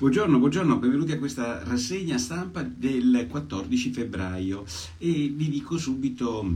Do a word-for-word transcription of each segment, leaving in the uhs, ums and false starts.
Buongiorno, buongiorno, benvenuti a questa rassegna stampa del quattordici febbraio e vi dico subito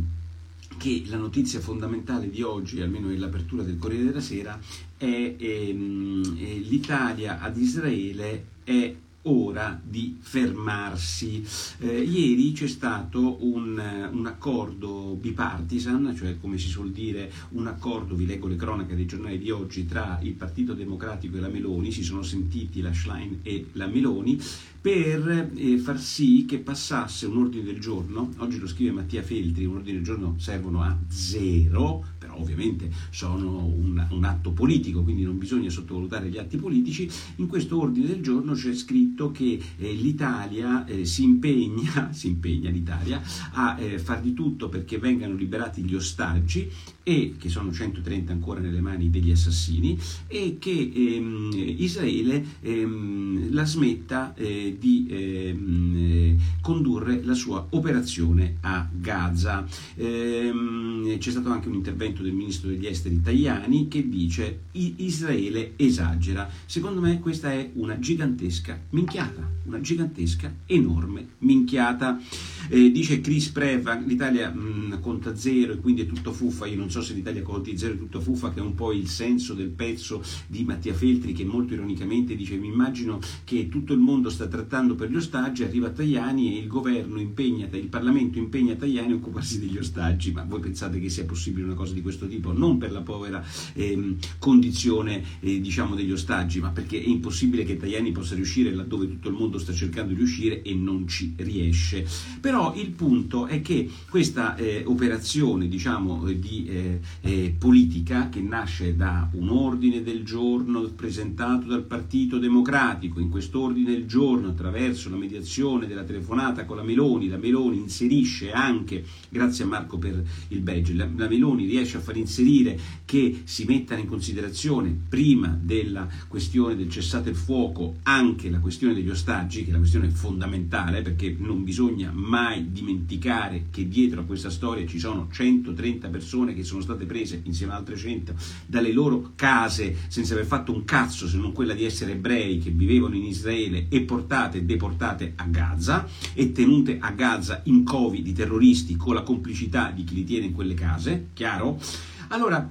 che la notizia fondamentale di oggi, almeno nell'apertura del Corriere della Sera, è ehm, eh, l'Italia ad Israele è ora di fermarsi. Eh, ieri c'è stato un, un accordo bipartisan, cioè come si suol dire un accordo, vi leggo le cronache dei giornali di oggi, tra il Partito Democratico e la Meloni, si sono sentiti la Schlein e la Meloni, per eh, far sì che passasse un ordine del giorno, oggi lo scrive Mattia Feltri, un ordine del giorno servono a zero, però ovviamente sono un, un atto politico, quindi non bisogna sottovalutare gli atti politici. In questo ordine del giorno c'è scritto che eh, l'Italia eh, si impegna, si impegna l'Italia a eh, far di tutto perché vengano liberati gli ostaggi, e che sono centotrenta ancora nelle mani degli assassini, e che ehm, Israele ehm, la smetta eh, di ehm, condurre la sua operazione a Gaza. Ehm, c'è stato anche un intervento del ministro degli esteri Tajani che dice Israele esagera. Secondo me questa è una gigantesca minchiata, una gigantesca enorme minchiata. Eh, dice Chris Prev, l'Italia mh, conta zero e quindi è tutto fuffa. Io non so se l'Italia conti zero è tutto fuffa, che è un po' il senso del pezzo di Mattia Feltri, che molto ironicamente dice mi immagino che tutto il mondo sta trattando per gli ostaggi, arriva Tajani e il governo impegna, il Parlamento impegna Tajani a occuparsi degli ostaggi. Ma voi pensate che sia possibile una cosa di questo tipo? Non per la povera ehm, condizione eh, diciamo degli ostaggi, ma perché è impossibile che Tajani possa riuscire laddove tutto il mondo sta cercando di riuscire e non ci riesce. Però il punto è che questa eh, operazione diciamo di eh, Eh, politica, che nasce da un ordine del giorno presentato dal Partito Democratico, in quest'ordine del giorno, attraverso la mediazione della telefonata con la Meloni, la Meloni inserisce anche, grazie a Marco per il badge, la, la Meloni riesce a far inserire che si mettano in considerazione, prima della questione del cessate il fuoco, anche la questione degli ostaggi, che è la questione fondamentale, perché non bisogna mai dimenticare che dietro a questa storia ci sono centotrenta persone che sono sono state prese insieme ad altre cento dalle loro case senza aver fatto un cazzo se non quella di essere ebrei che vivevano in Israele, e portate e deportate a Gaza e tenute a Gaza in covi di terroristi con la complicità di chi li tiene in quelle case, chiaro? Allora,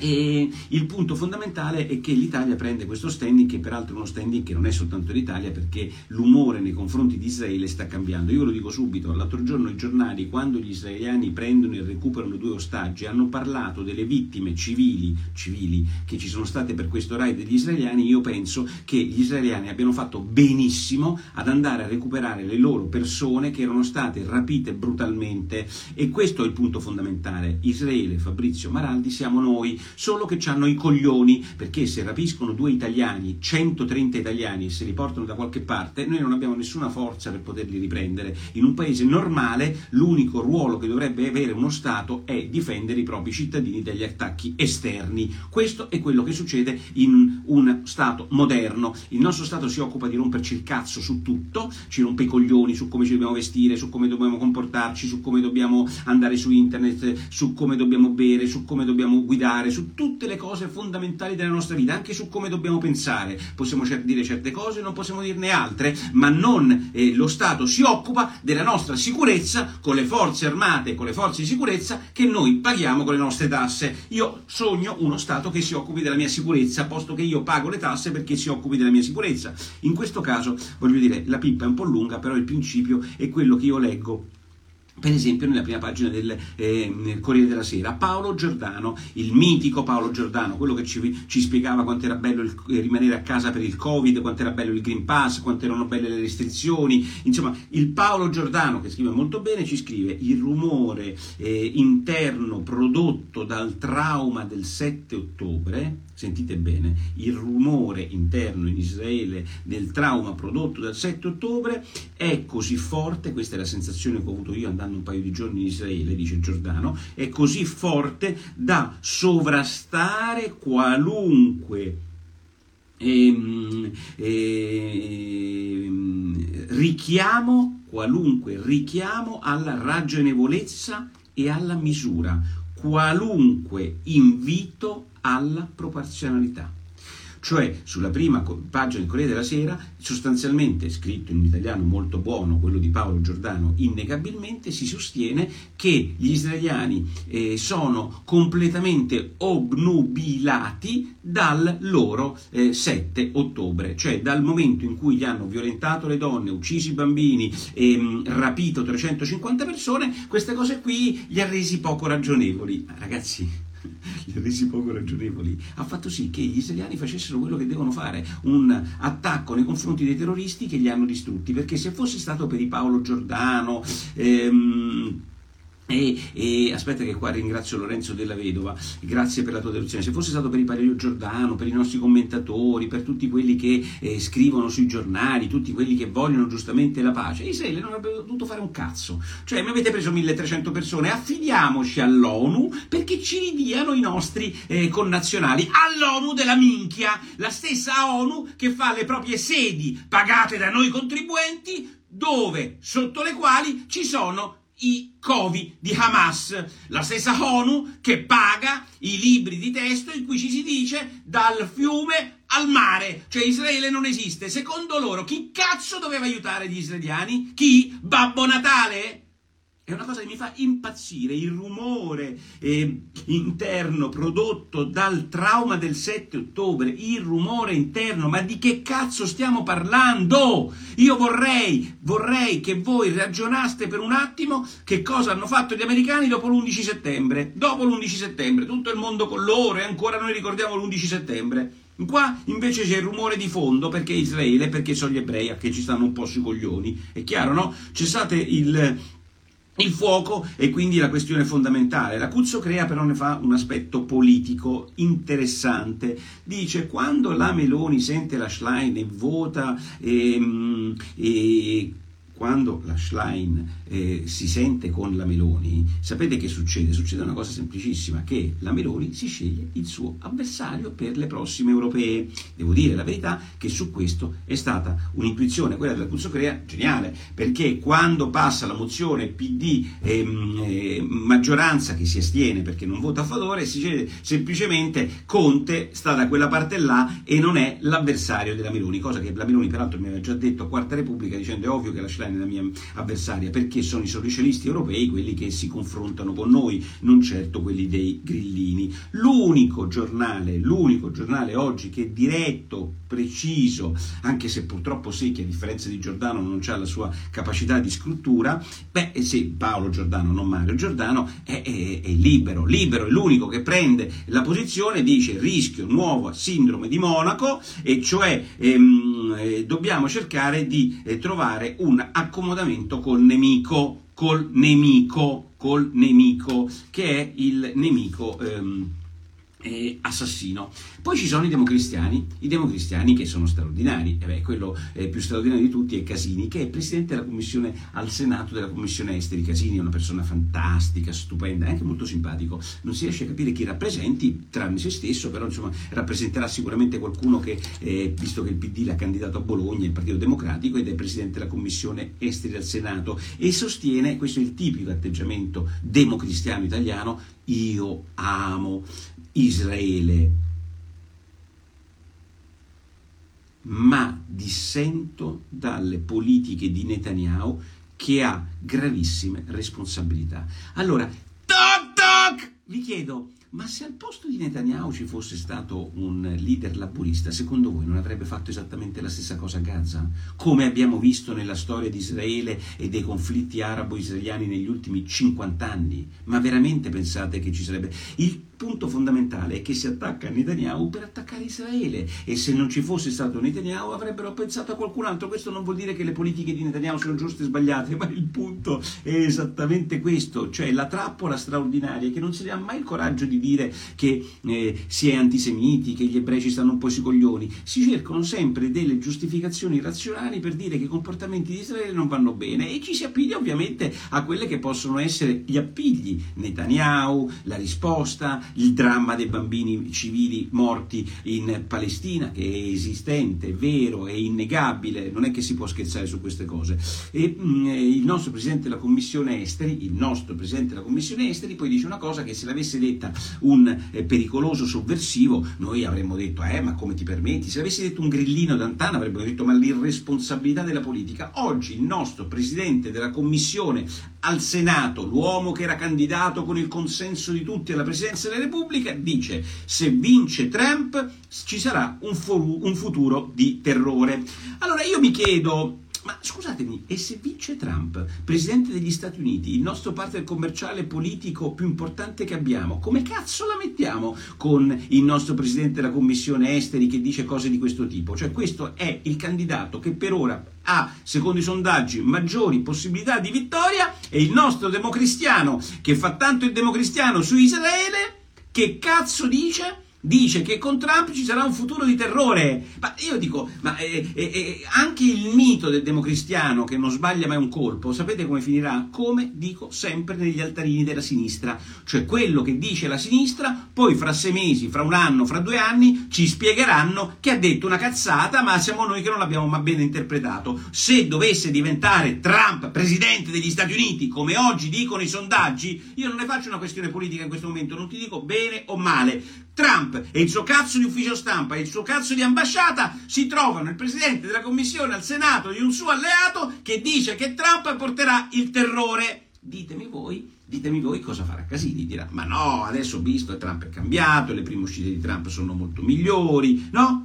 e il punto fondamentale è che l'Italia prende questo standing, che peraltro è uno standing che non è soltanto l'Italia, perché l'umore nei confronti di Israele sta cambiando. Io ve lo dico subito, l'altro giorno i giornali, quando gli israeliani prendono e recuperano due ostaggi, hanno parlato delle vittime civili, civili che ci sono state per questo raid degli israeliani. Io penso che gli israeliani abbiano fatto benissimo ad andare a recuperare le loro persone che erano state rapite brutalmente, e questo è il punto fondamentale. Israele, Fabrizio Maraldi, siamo noi, solo che c'hanno i coglioni, perché se rapiscono due italiani, centotrenta italiani, e se li portano da qualche parte, noi non abbiamo nessuna forza per poterli riprendere. In un paese normale l'unico ruolo che dovrebbe avere uno Stato è difendere i propri cittadini dagli attacchi esterni. Questo è quello che succede in un Stato moderno. Il nostro Stato si occupa di romperci il cazzo su tutto, ci rompe i coglioni su come ci dobbiamo vestire, su come dobbiamo comportarci, su come dobbiamo andare su internet, su come dobbiamo bere, su come dobbiamo guidare, su tutte le cose fondamentali della nostra vita, anche su come dobbiamo pensare. Possiamo dire certe cose, non possiamo dirne altre, ma non eh, lo Stato si occupa della nostra sicurezza con le forze armate, con le forze di sicurezza che noi paghiamo con le nostre tasse. Io sogno uno Stato che si occupi della mia sicurezza, posto che io pago le tasse perché si occupi della mia sicurezza. In questo caso, voglio dire, la pippa è un po' lunga, però il principio è quello che io leggo. Per esempio nella prima pagina del eh, Corriere della Sera, Paolo Giordano, il mitico Paolo Giordano, quello che ci, ci spiegava quanto era bello il, eh, rimanere a casa per il Covid, quanto era bello il Green Pass, quanto erano belle le restrizioni. Insomma, il Paolo Giordano, che scrive molto bene, ci scrive il rumore eh, interno prodotto dal trauma del sette ottobre, sentite bene, il rumore interno in Israele del trauma prodotto dal sette ottobre è così forte, questa è la sensazione che ho avuto io andando un paio di giorni in Israele, dice Giordano, è così forte da sovrastare qualunque ehm, ehm, richiamo, qualunque richiamo alla ragionevolezza e alla misura, qualunque invito alla proporzionalità. cioè sulla prima pagina del Corriere della Sera, sostanzialmente scritto in un italiano molto buono, quello di Paolo Giordano, innegabilmente si sostiene che gli israeliani eh, sono completamente obnubilati dal loro eh, sette ottobre, cioè dal momento in cui gli hanno violentato le donne, uccisi i bambini, ehm, rapito trecentocinquanta persone, queste cose qui li ha resi poco ragionevoli. Ragazzi, li ha resi poco ragionevoli, ha fatto sì che gli israeliani facessero quello che devono fare, un attacco nei confronti dei terroristi che li hanno distrutti, perché se fosse stato per i Paolo Giordano ehm, E, e aspetta che qua ringrazio Lorenzo Della Vedova, grazie per la tua traduzione, se fosse stato per il Paolo Giordano, per i nostri commentatori, per tutti quelli che eh, scrivono sui giornali, tutti quelli che vogliono giustamente la pace, Israele non avrebbe dovuto fare un cazzo, cioè mi avete preso milletrecento persone, affidiamoci all'ONU perché ci ridiano i nostri eh, connazionali, all'ONU della minchia, la stessa ONU che fa le proprie sedi pagate da noi contribuenti, dove sotto le quali ci sono i covi di Hamas, la stessa ONU che paga i libri di testo in cui ci si dice dal fiume al mare, cioè Israele non esiste. Secondo loro chi cazzo doveva aiutare gli israeliani? Chi? Babbo Natale? È una cosa che mi fa impazzire, il rumore eh, interno prodotto dal trauma del sette ottobre, il rumore interno, ma di che cazzo stiamo parlando? Io vorrei, vorrei che voi ragionaste per un attimo che cosa hanno fatto gli americani dopo l'undici settembre, dopo l'undici settembre, tutto il mondo con loro e ancora noi ricordiamo l'undici settembre. Qua invece c'è il rumore di fondo perché Israele, perché sono gli ebrei che ci stanno un po' sui coglioni, è chiaro, no? Cessate il... il fuoco è quindi la questione fondamentale. L'Acuzzo Crea però ne fa un aspetto politico interessante. Dice, quando la Meloni sente la Schlein e vota, ehm, e quando la Schlein eh, si sente con la Meloni, sapete che succede? Succede una cosa semplicissima, che la Meloni si sceglie il suo avversario per le prossime europee. Devo dire la verità che su questo è stata un'intuizione, quella dell'Acuzzo Crea, geniale, perché quando passa la mozione P D ehm, eh, maggioranza che si astiene perché non vota a favore, si sceglie semplicemente Conte sta da quella parte là e non è l'avversario della Meloni, cosa che la Meloni peraltro mi aveva già detto a Quarta Repubblica dicendo è ovvio che la Schlein è la mia avversaria perché sono i socialisti europei quelli che si confrontano con noi, non certo quelli dei grillini. L'unico giornale, l'unico giornale oggi che è diretto, preciso, anche se purtroppo sì che a differenza di Giordano non c'ha la sua capacità di scrittura, beh sì, Paolo Giordano, non Mario Giordano, è, è, è libero, libero è l'unico che prende la posizione, dice rischio nuova sindrome di Monaco, e cioè ehm, eh, dobbiamo cercare di eh, trovare un accomodamento col nemico, col nemico, col nemico, che è il nemico ehm, eh, assassino. Poi ci sono i democristiani, i democristiani che sono straordinari, e beh, quello eh, più straordinario di tutti è Casini, che è presidente della commissione al Senato della commissione esteri. Casini è una persona fantastica, stupenda, anche molto simpatico, non si riesce a capire chi rappresenti tranne se stesso, però insomma rappresenterà sicuramente qualcuno che, eh, visto che il P D l'ha candidato a Bologna, il Partito Democratico, ed è presidente della commissione esteri al Senato, e sostiene, questo è il tipico atteggiamento democristiano italiano, io amo Israele, ma dissento dalle politiche di Netanyahu che ha gravissime responsabilità. Allora, toc toc, vi chiedo, ma se al posto di Netanyahu ci fosse stato un leader laburista, secondo voi non avrebbe fatto esattamente la stessa cosa a Gaza? Come abbiamo visto nella storia di Israele e dei conflitti arabo-israeliani negli ultimi cinquanta anni? Ma veramente pensate che ci sarebbe... Il punto fondamentale è che si attacca Netanyahu per attaccare Israele, e se non ci fosse stato Netanyahu avrebbero pensato a qualcun altro. Questo non vuol dire che le politiche di Netanyahu sono giuste e sbagliate, ma il punto è esattamente questo, cioè la trappola straordinaria che non si ha mai il coraggio di dire che eh, si è antisemiti, che gli ebrei ci stanno un po' sui coglioni, si cercano sempre delle giustificazioni razionali per dire che i comportamenti di Israele non vanno bene, e ci si appiglia ovviamente a quelle che possono essere gli appigli Netanyahu, la risposta, il dramma dei bambini civili morti in Palestina, che è esistente, è vero, è innegabile, non è che si può scherzare su queste cose. E mh, il nostro Presidente della Commissione Esteri, il nostro Presidente della Commissione Esteri poi dice una cosa che se l'avesse detta un eh, pericoloso sovversivo noi avremmo detto, eh ma come ti permetti? Se l'avesse detto un grillino d'Antana avrebbero detto ma l'irresponsabilità della politica. Oggi il nostro Presidente della Commissione al Senato, l'uomo che era candidato con il consenso di tutti alla Presidenza della Repubblica, dice se vince Trump ci sarà un, fu- un futuro di terrore. Allora io mi chiedo, ma scusatemi, e se vince Trump, Presidente degli Stati Uniti, il nostro partner commerciale politico più importante che abbiamo, come cazzo la mettiamo con il nostro Presidente della Commissione Esteri che dice cose di questo tipo? Cioè questo è il candidato che per ora ha, secondo i sondaggi, maggiori possibilità di vittoria, e il nostro democristiano, che fa tanto il democristiano su Israele, che cazzo dice? Dice che con Trump ci sarà un futuro di terrore. Ma io dico, ma eh, eh, anche il mito del democristiano che non sbaglia mai un colpo, sapete come finirà? Come dico sempre negli altarini della sinistra, cioè quello che dice la sinistra poi fra sei mesi, fra un anno, fra due anni ci spiegheranno che ha detto una cazzata, ma siamo noi che non l'abbiamo mai bene interpretato. Se dovesse diventare Trump Presidente degli Stati Uniti, come oggi dicono i sondaggi, io non ne faccio una questione politica in questo momento, non ti dico bene o male. Trump e il suo cazzo di ufficio stampa e il suo cazzo di ambasciata si trovano il Presidente della Commissione al Senato di un suo alleato che dice che Trump porterà il terrore. Ditemi voi, ditemi voi cosa farà Casini. Dirà, ma no, adesso ho visto che Trump è cambiato, le prime uscite di Trump sono molto migliori, no?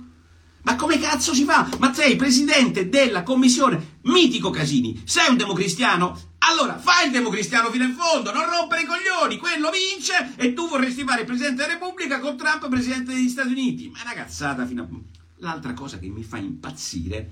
Ma come cazzo si fa? Ma sei Presidente della Commissione, mitico Casini, sei un democristiano? Allora, fai il democristiano fino in fondo, non rompere i coglioni, quello vince e tu vorresti fare il Presidente della Repubblica con Trump Presidente degli Stati Uniti. Ma è una cazzata fino a... L'altra cosa che mi fa impazzire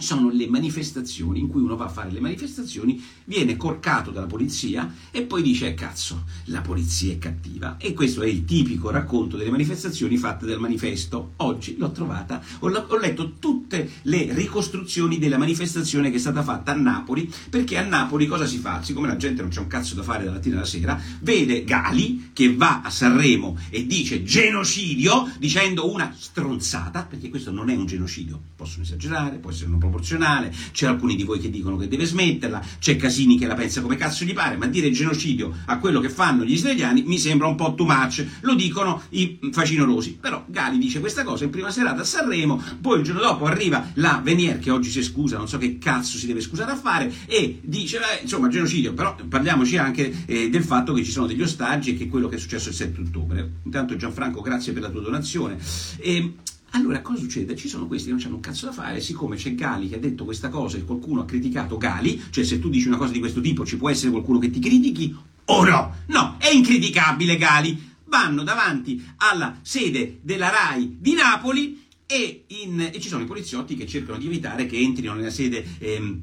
sono le manifestazioni, in cui uno va a fare le manifestazioni, viene corcato dalla polizia e poi dice, cazzo, la polizia è cattiva. E questo è il tipico racconto delle manifestazioni fatte dal Manifesto. Oggi l'ho trovata, ho, ho letto tutte le ricostruzioni della manifestazione che è stata fatta a Napoli, perché a Napoli cosa si fa? Siccome la gente non c'è un cazzo da fare dalla mattina alla sera, vede Ghali che va a Sanremo e dice genocidio, dicendo una stronzata, perché questo non è un genocidio, possono esagerare, può essere un proporzionale, c'è alcuni di voi che dicono che deve smetterla, c'è Casini che la pensa come cazzo gli pare, ma dire genocidio a quello che fanno gli israeliani mi sembra un po' too much, lo dicono i facinorosi. Però Ghali dice questa cosa in prima serata a Sanremo, poi il giorno dopo arriva la Venier che oggi si scusa, non so che cazzo si deve scusare a fare, e dice eh, insomma genocidio, però parliamoci anche eh, del fatto che ci sono degli ostaggi e che quello che è successo il sette ottobre. Intanto Gianfranco, grazie per la tua donazione. E, allora cosa succede? Ci sono questi che non c'hanno un cazzo da fare, siccome c'è Ghali che ha detto questa cosa e qualcuno ha criticato Ghali, cioè se tu dici una cosa di questo tipo ci può essere qualcuno che ti critichi o no? No, è incriticabile Ghali. Vanno davanti alla sede della RAI di Napoli e, in, e ci sono i poliziotti che cercano di evitare che entrino nella sede ehm,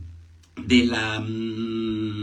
della... Mm,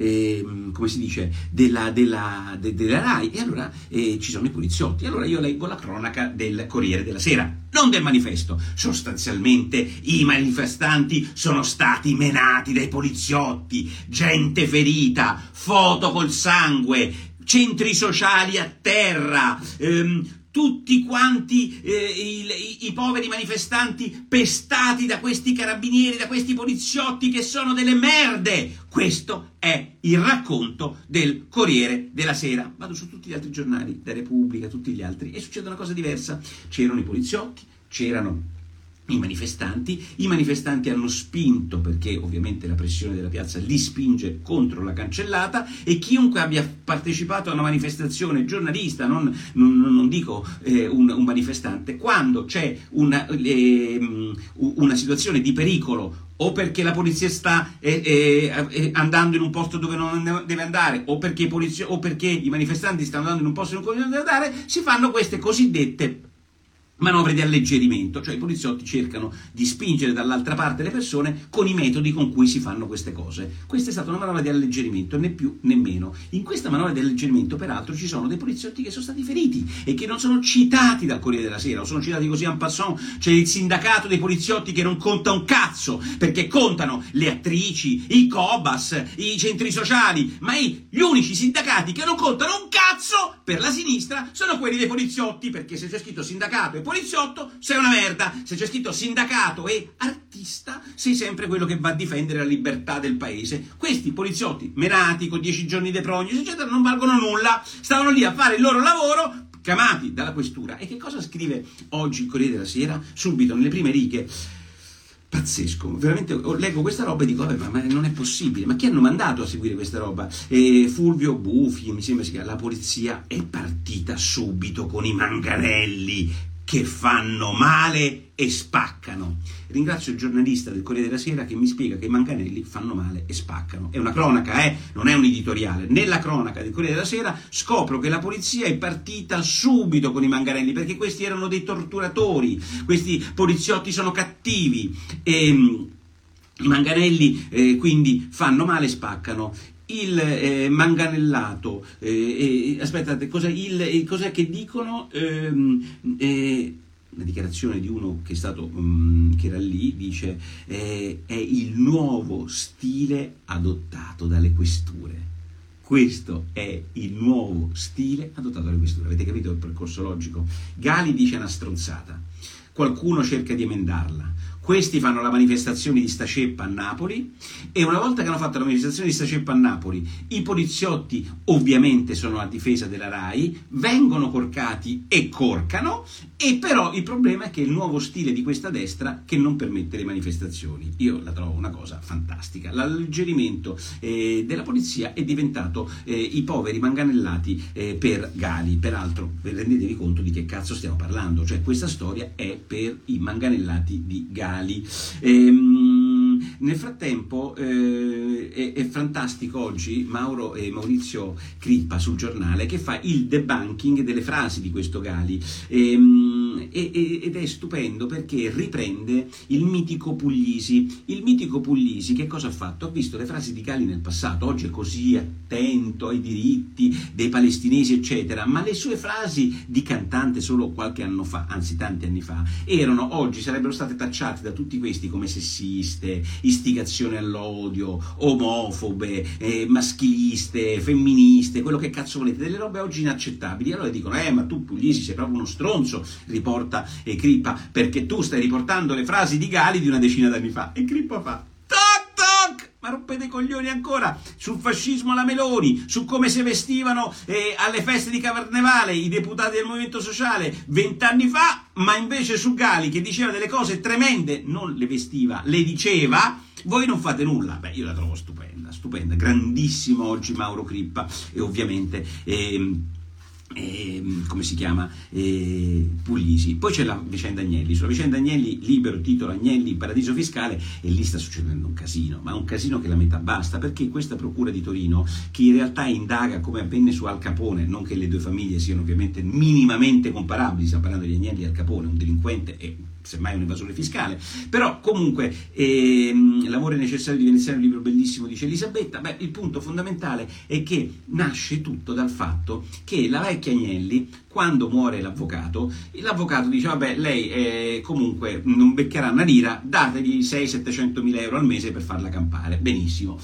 Eh, come si dice della, della, de, della RAI, e allora eh, ci sono i poliziotti. Allora io leggo la cronaca del Corriere della Sera, non del Manifesto. Sostanzialmente i manifestanti sono stati menati dai poliziotti, gente ferita, foto col sangue, centri sociali a terra, ehm, tutti quanti eh, i, i, i poveri manifestanti pestati da questi carabinieri, da questi poliziotti che sono delle merde. Questo è il racconto del Corriere della Sera. Vado su tutti gli altri giornali, da Repubblica, tutti gli altri, e succede una cosa diversa. C'erano i poliziotti, c'erano i manifestanti, i manifestanti hanno spinto, perché ovviamente la pressione della piazza li spinge contro la cancellata, e chiunque abbia partecipato a una manifestazione, giornalista, non, non, non dico eh, un, un manifestante, quando c'è una, eh, una situazione di pericolo, o perché la polizia sta eh, eh, eh, andando in un posto dove non deve andare, o perché, i polizi- o perché i manifestanti stanno andando in un posto dove non deve andare, si fanno queste cosiddette manovre di alleggerimento, cioè i poliziotti cercano di spingere dall'altra parte le persone con i metodi con cui si fanno queste cose. Questa è stata una manovra di alleggerimento, né più né meno. In questa manovra di alleggerimento, peraltro, ci sono dei poliziotti che sono stati feriti e che non sono citati dal Corriere della Sera, o sono citati così en passant. C'è il sindacato dei poliziotti che non conta un cazzo, perché contano le attrici, i Cobas, i centri sociali, ma gli unici sindacati che non contano un cazzo per la sinistra sono quelli dei poliziotti, perché se c'è scritto sindacato e poliziotto sei una merda, se c'è scritto sindacato e artista sei sempre quello che va a difendere la libertà del paese. Questi poliziotti menati con dieci giorni di prognosi eccetera non valgono nulla, stavano lì a fare il loro lavoro chiamati dalla questura. E che cosa scrive oggi il Corriere della Sera subito nelle prime righe? Pazzesco, veramente leggo questa roba e dico vabbè, ma, ma non è possibile, ma chi hanno mandato a seguire questa roba? E Fulvio Bufi, mi sembra si chiama, la polizia è partita subito con i manganelli che fanno male e spaccano. Ringrazio il giornalista del Corriere della Sera che mi spiega che i manganelli fanno male e spaccano. È una cronaca, eh? Non è un editoriale. Nella cronaca del Corriere della Sera scopro che la polizia è partita subito con i manganelli, perché questi erano dei torturatori, questi poliziotti sono cattivi. E, i manganelli eh, quindi fanno male e spaccano. Il eh, manganellato, eh, eh, aspettate, cosa, il, eh, cos'è che dicono? Eh, eh, una dichiarazione di uno che è stato, um, che era lì, dice eh, è il nuovo stile adottato dalle questure. Questo è il nuovo stile adottato dalle questure. Avete capito il percorso logico? Ghali dice una stronzata, qualcuno cerca di emendarla. Questi fanno la manifestazione di staceppa a Napoli e una volta che hanno fatto la manifestazione di staceppa a Napoli, i poliziotti ovviamente sono a difesa della RAI, vengono corcati e corcano, e però il problema è che è il nuovo stile di questa destra che non permette le manifestazioni. Io la trovo una cosa fantastica. L'alleggerimento eh, della polizia è diventato eh, i poveri manganellati eh, per Ghali. Peraltro rendetevi conto di che cazzo stiamo parlando, cioè questa storia è per i manganellati di Ghali. Ehm, nel frattempo eh, è, è fantastico oggi Mauro e Maurizio Crippa sul Giornale, che fa il debunking delle frasi di questo Ghali, ehm, e, e, ed è stupendo perché riprende il mitico Puglisi. Il mitico Puglisi che cosa ha fatto? Ha visto le frasi di Ghali nel passato, oggi è così attento ai diritti dei palestinesi eccetera, ma le sue frasi di cantante solo qualche anno fa, anzi tanti anni fa, erano, oggi sarebbero state tacciate da tutti questi come sessiste, istigazione all'odio, omofobe, eh, maschiliste, femministe, quello che cazzo volete, delle robe oggi inaccettabili. Allora dicono eh ma tu Puglisi sei proprio uno stronzo, riporta e eh, Crippa, perché tu stai riportando le frasi di Ghali di una decina d'anni fa. E Crippa fa ma rompete i coglioni ancora sul fascismo alla Meloni, su come si vestivano eh, alle feste di Carnevale i deputati del Movimento Sociale vent'anni fa, ma invece su Ghali che diceva delle cose tremende, non le vestiva, le diceva, voi non fate nulla. Beh, io la trovo stupenda, stupenda, grandissimo oggi Mauro Crippa e ovviamente... Ehm, Eh, come si chiama eh, Puglisi. Poi c'è la vicenda Agnelli. Sulla vicenda Agnelli, Libero titola Agnelli paradiso fiscale, e lì sta succedendo un casino, ma un casino che la metà basta, perché questa procura di Torino, che in realtà indaga come avvenne su Al Capone, non che le due famiglie siano ovviamente minimamente comparabili, stiamo parlando di Agnelli e Al Capone, un delinquente e semmai un evasore fiscale, però comunque ehm, l'amore necessario di Veneziano, libro bellissimo, dice Elisabetta. Beh, il punto fondamentale è che nasce tutto dal fatto che la vecchia Agnelli, quando muore l'avvocato, l'avvocato dice vabbè, lei eh, comunque non beccherà una lira, dategli seicento-settecento mila euro al mese per farla campare, benissimo,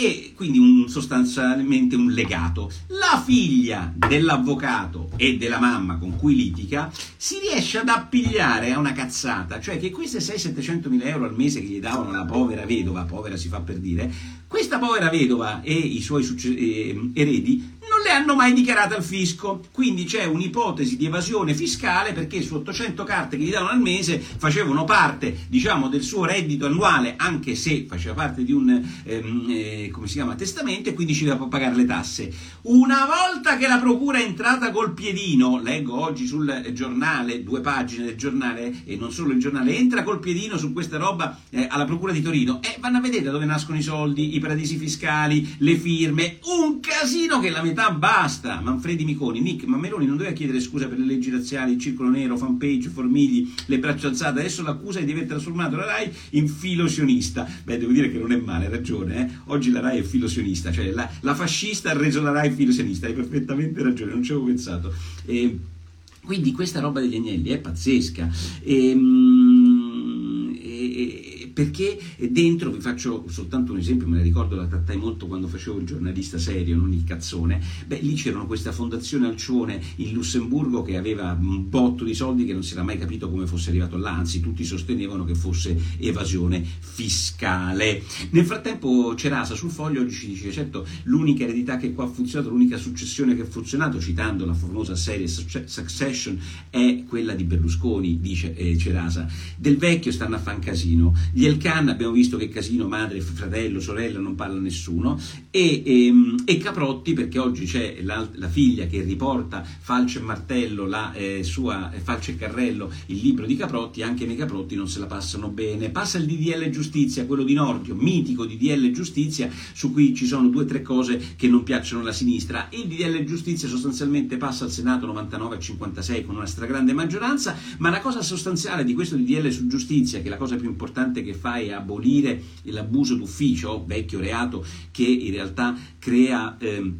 e quindi un, sostanzialmente un legato. La figlia dell'avvocato e della mamma con cui litiga si riesce ad appigliare a una cazzata, cioè che queste seicento-settecento mila euro al mese che gli davano la povera vedova, povera si fa per dire, questa povera vedova e i suoi succe- eh, eredi non le hanno mai dichiarate al fisco, quindi c'è un'ipotesi di evasione fiscale, perché su ottocento carte che gli davano al mese facevano parte, diciamo, del suo reddito annuale, anche se faceva parte di un ehm, eh, come si chiama, testamento, e quindi ci doveva pagare le tasse. Una volta che la procura è entrata col piedino, leggo oggi sul Giornale, due pagine del Giornale e non solo il Giornale, entra col piedino su questa roba eh, alla procura di Torino, e eh, vanno a vedere da dove nascono i soldi, i paradisi fiscali, le firme, un casino che la metà Basta, Manfredi Miconi, Nick, ma Meloni non doveva chiedere scusa per le leggi razziali, il circolo nero, fanpage, formigli, le braccia alzate, adesso l'accusa è di aver trasformato la RAI in filo sionista. Beh, devo dire che non è male, ha ragione, eh? Oggi la RAI è filo sionista, cioè la, la fascista ha reso la RAI filo sionista, hai perfettamente ragione, non ci avevo pensato. E quindi questa roba degli Agnelli è pazzesca. Ehm, e, perché dentro, vi faccio soltanto un esempio, me la ricordo, la trattai molto quando facevo il giornalista serio, non il cazzone, beh lì c'erano questa fondazione Alcione in Lussemburgo che aveva un botto di soldi che non si era mai capito come fosse arrivato là, anzi tutti sostenevano che fosse evasione fiscale. Nel frattempo Cerasa sul Foglio oggi ci dice, certo l'unica eredità che qua ha funzionato, l'unica successione che ha funzionato, citando la famosa serie Succession, è quella di Berlusconi, dice eh, Cerasa, del vecchio stanno a fan casino, gli Elkann abbiamo visto che Casino, madre, fratello, sorella, non parla nessuno, e, e, e Caprotti, perché oggi c'è la, la figlia che riporta Falce e Martello, la eh, sua Falce e Carrello, il libro di Caprotti, anche nei Caprotti non se la passano bene. Passa il D D L Giustizia, quello di Nordio, mitico D D L Giustizia, su cui ci sono due o tre cose che non piacciono alla sinistra. Il D D L Giustizia sostanzialmente passa al Senato novantanove a cinquantasei con una stragrande maggioranza, ma la cosa sostanziale di questo D D L su giustizia, che è la cosa più importante che fa, è abolire l'abuso d'ufficio, vecchio reato che in realtà crea ehm,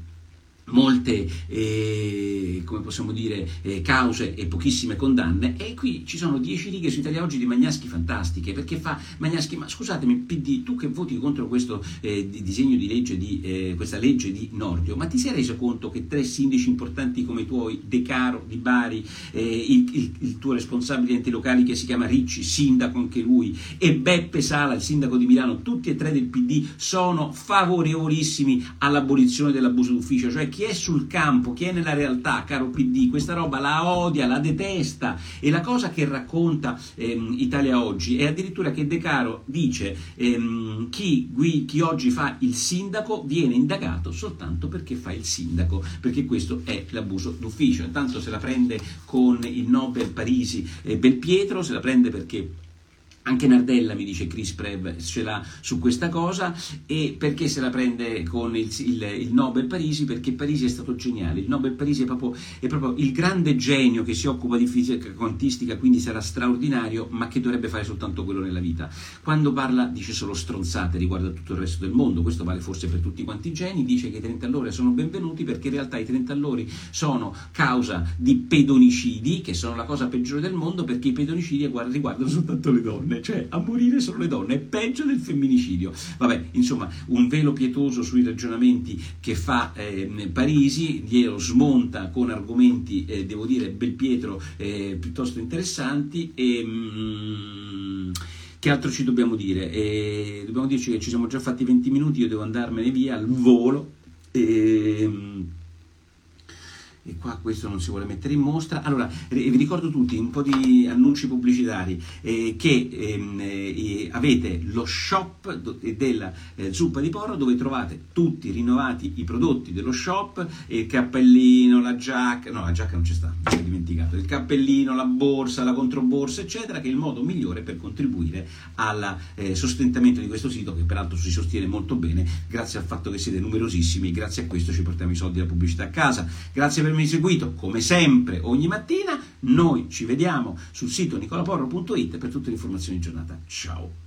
molte eh, come possiamo dire eh, cause e pochissime condanne. E qui ci sono dieci righe su Italia Oggi di Magnaschi fantastiche, perché fa Magnaschi, ma scusatemi P D, tu che voti contro questo eh, di disegno di legge di eh, questa legge di Nordio, ma ti sei reso conto che tre sindaci importanti come i tuoi, De Caro di Bari, eh, il, il, il tuo responsabile enti locali che si chiama Ricci, sindaco anche lui, e Beppe Sala, il sindaco di Milano, tutti e tre del P D, sono favorevolissimi all'abolizione dell'abuso d'ufficio? Cioè chi è sul campo, chi è nella realtà, caro P D, questa roba la odia, la detesta. E la cosa che racconta ehm, Italia Oggi è addirittura che De Caro dice ehm, chi, gui, chi oggi fa il sindaco viene indagato soltanto perché fa il sindaco, perché questo è l'abuso d'ufficio. Intanto se la prende con il Nobel Parisi eh, Belpietro, se la prende perché... Anche Nardella, mi dice Chris Prev, ce l'ha su questa cosa. E perché se la prende con il, il, il Nobel Parisi? Perché Parisi è stato geniale, il Nobel Parisi è proprio, è proprio il grande genio che si occupa di fisica quantistica, quindi sarà straordinario, ma che dovrebbe fare soltanto quello nella vita. Quando parla dice solo stronzate riguardo a tutto il resto del mondo, questo vale forse per tutti quanti i geni. Dice che i trenta all'ora sono benvenuti, perché in realtà i trenta all'ora sono causa di pedonicidi, che sono la cosa peggiore del mondo, perché i pedonicidi riguardano soltanto le donne. Cioè a morire sono le donne, è peggio del femminicidio. Vabbè, insomma, un velo pietoso sui ragionamenti che fa eh, Parisi, glielo smonta con argomenti, eh, devo dire, Belpietro eh, piuttosto interessanti. E, mm, che altro ci dobbiamo dire? E, dobbiamo dirci che ci siamo già fatti venti minuti, io devo andarmene via al volo. E, mm, E qua questo non si vuole mettere in mostra. Allora, vi ricordo tutti un po' di annunci pubblicitari eh, che ehm, eh, avete lo shop do- della eh, zuppa di porro, dove trovate tutti rinnovati i prodotti dello shop, il cappellino, la giacca, no la giacca non c'è sta, mi ho dimenticato, il cappellino, la borsa, la controborsa eccetera, che è il modo migliore per contribuire al eh, sostentamento di questo sito, che peraltro si sostiene molto bene grazie al fatto che siete numerosissimi, grazie a questo ci portiamo i soldi della pubblicità a casa. Grazie per seguito come sempre ogni mattina, noi ci vediamo sul sito nicolaporro punto it per tutte le informazioni di giornata. Ciao.